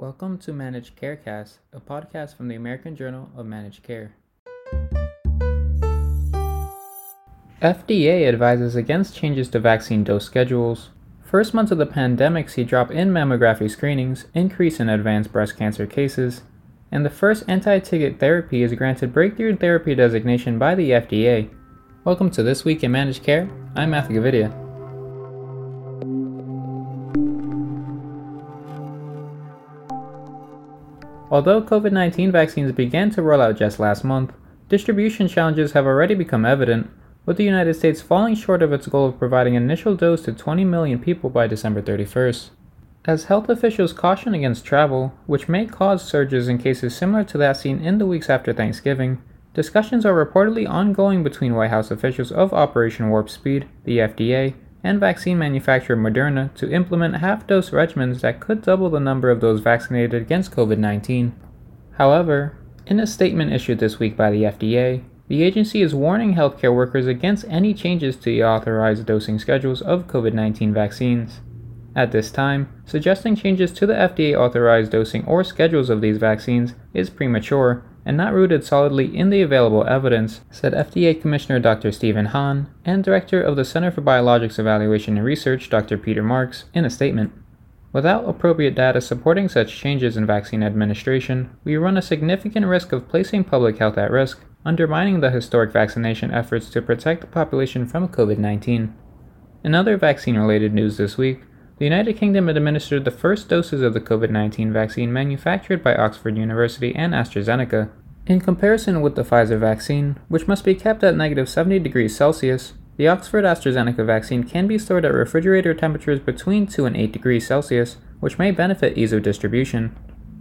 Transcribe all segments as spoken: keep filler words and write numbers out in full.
Welcome to Managed Carecast, a podcast from the American Journal of Managed Care. F D A advises against changes to vaccine dose schedules. First months of the pandemic see drop in mammography screenings, increase in advanced breast cancer cases, and the first anti-TIGIT therapy is granted breakthrough therapy designation by the F D A. Welcome to This Week in Managed Care. I'm Matthew Gavidia. Although COVID nineteen vaccines began to roll out just last month, distribution challenges have already become evident, with the United States falling short of its goal of providing an initial dose to twenty million people by December thirty-first. As health officials caution against travel, which may cause surges in cases similar to that seen in the weeks after Thanksgiving, discussions are reportedly ongoing between White House officials of Operation Warp Speed, the F D A, and vaccine manufacturer Moderna to implement half-dose regimens that could double the number of those vaccinated against COVID nineteen. However, in a statement issued this week by the F D A, the agency is warning healthcare workers against any changes to the authorized dosing schedules of COVID nineteen vaccines. At this time, suggesting changes to the F D A-authorized dosing or schedules of these vaccines is premature and not rooted solidly in the available evidence, said F D A Commissioner Doctor Stephen Hahn and Director of the Center for Biologics Evaluation and Research Doctor Peter Marks in a statement. Without appropriate data supporting such changes in vaccine administration, we run a significant risk of placing public health at risk, undermining the historic vaccination efforts to protect the population from COVID nineteen. In other vaccine-related news this week, the United Kingdom administered the first doses of the COVID nineteen vaccine manufactured by Oxford University and AstraZeneca. In comparison with the Pfizer vaccine, which must be kept at negative seventy degrees Celsius, the Oxford-AstraZeneca vaccine can be stored at refrigerator temperatures between two and eight degrees Celsius, which may benefit ease of distribution.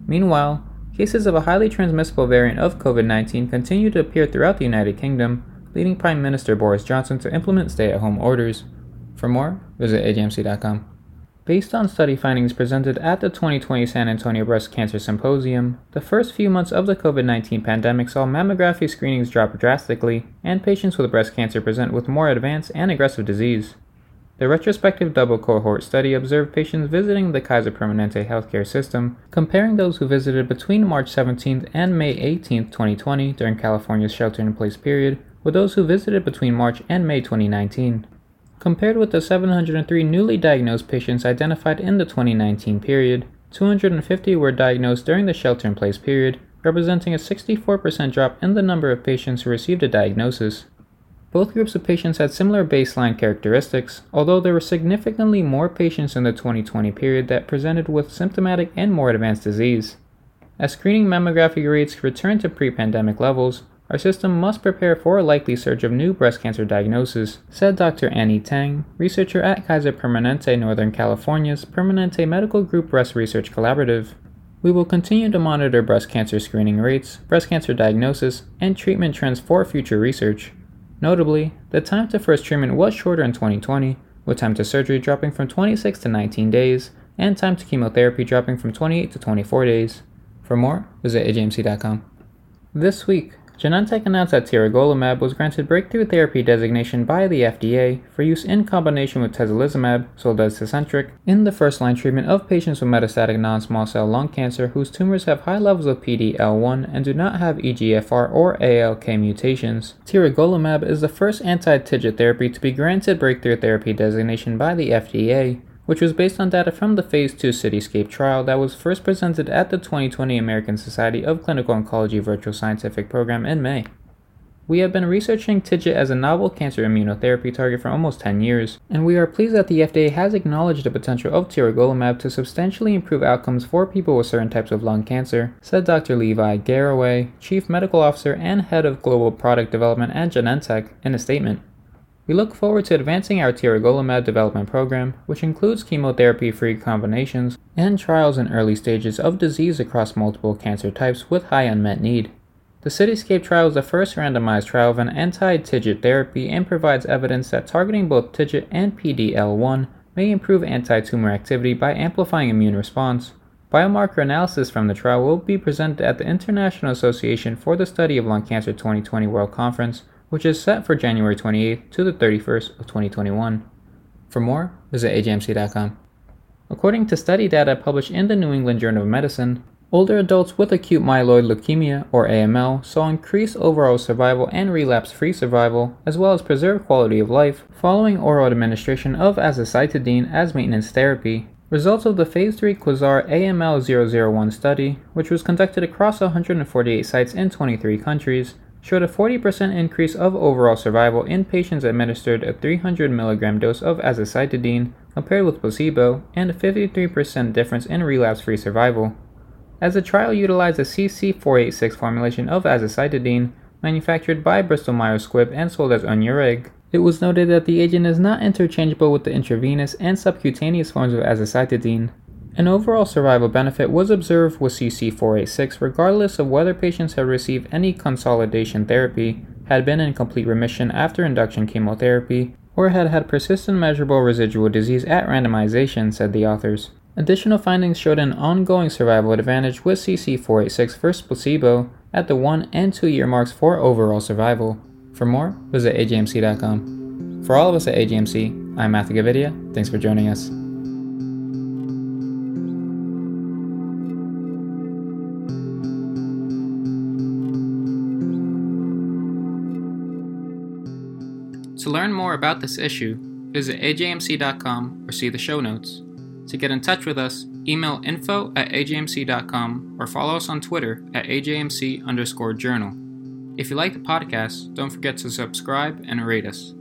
Meanwhile, cases of a highly transmissible variant of COVID nineteen continue to appear throughout the United Kingdom, leading Prime Minister Boris Johnson to implement stay-at-home orders. For more, visit a j m c dot com. Based on study findings presented at the twenty twenty San Antonio Breast Cancer Symposium, the first few months of the COVID nineteen pandemic saw mammography screenings drop drastically, and patients with breast cancer present with more advanced and aggressive disease. The retrospective double cohort study observed patients visiting the Kaiser Permanente healthcare system, comparing those who visited between March seventeenth and May eighteenth, twenty twenty during California's shelter-in-place period with those who visited between March and May twenty nineteen. Compared with the seven hundred three newly diagnosed patients identified in the twenty nineteen period, two hundred fifty were diagnosed during the shelter-in-place period, representing a sixty-four percent drop in the number of patients who received a diagnosis. Both groups of patients had similar baseline characteristics, although there were significantly more patients in the twenty twenty period that presented with symptomatic and more advanced disease. As screening mammography rates return to pre-pandemic levels, our system must prepare for a likely surge of new breast cancer diagnoses, said Doctor Annie Tang, researcher at Kaiser Permanente Northern California's Permanente Medical Group Breast Research Collaborative. We will continue to monitor breast cancer screening rates, breast cancer diagnosis, and treatment trends for future research. Notably, the time to first treatment was shorter in twenty twenty, with time to surgery dropping from twenty-six to nineteen days, and time to chemotherapy dropping from twenty-eight to twenty-four days. For more, visit a j m c dot com. This week, Genentech announced that tiragolumab was granted breakthrough therapy designation by the F D A for use in combination with tezolizumab, sold as Tecentriq, in the first-line treatment of patients with metastatic non-small cell lung cancer whose tumors have high levels of P D L one and do not have E G F R or A L K mutations. Tiragolumab is the first anti-TIGIT therapy to be granted breakthrough therapy designation by the F D A, which was based on data from the Phase two Cityscape trial that was first presented at the twenty twenty American Society of Clinical Oncology Virtual Scientific Program in May. We have been researching TIGIT as a novel cancer immunotherapy target for almost ten years, and we are pleased that the F D A has acknowledged the potential of tiragolumab to substantially improve outcomes for people with certain types of lung cancer, said Doctor Levi Garraway, Chief Medical Officer and Head of Global Product Development at Genentech, in a statement. We look forward to advancing our tiragolumab development program, which includes chemotherapy-free combinations and trials in early stages of disease across multiple cancer types with high unmet need. The Cityscape trial is the first randomized trial of an anti-TIGIT therapy and provides evidence that targeting both TIGIT and P D L one may improve anti-tumor activity by amplifying immune response. Biomarker analysis from the trial will be presented at the International Association for the Study of Lung Cancer twenty twenty World Conference, which is set for January twenty-eighth to the thirty-first of twenty twenty-one. For more, visit a j m c dot com. According to study data published in the New England Journal of Medicine, older adults with acute myeloid leukemia, or A M L, saw increased overall survival and relapse-free survival, as well as preserved quality of life, following oral administration of azacitidine as maintenance therapy. Results of the Phase three Quasar A M L zero zero one study, which was conducted across one hundred forty-eight sites in twenty-three countries, showed a forty percent increase of overall survival in patients administered a three hundred milligram dose of azacitidine compared with placebo, and a fifty-three percent difference in relapse-free survival. As the trial utilized a C C four eighty-six formulation of azacitidine, manufactured by Bristol-Myers Squibb and sold as Onureg, it was noted that the agent is not interchangeable with the intravenous and subcutaneous forms of azacitidine. An overall survival benefit was observed with C C four eighty-six regardless of whether patients had received any consolidation therapy, had been in complete remission after induction chemotherapy, or had had persistent measurable residual disease at randomization, said the authors. Additional findings showed an ongoing survival advantage with C C four eighty-six versus placebo at the one and two year marks for overall survival. For more, visit A J M C dot com. For all of us at A J M C, I'm Matthew Gavidia. Thanks for joining us. To learn more about this issue, visit A J M C dot com or see the show notes. To get in touch with us, email info at A J M C dot com or follow us on Twitter at A J M C underscore journal. If you like the podcast, don't forget to subscribe and rate us.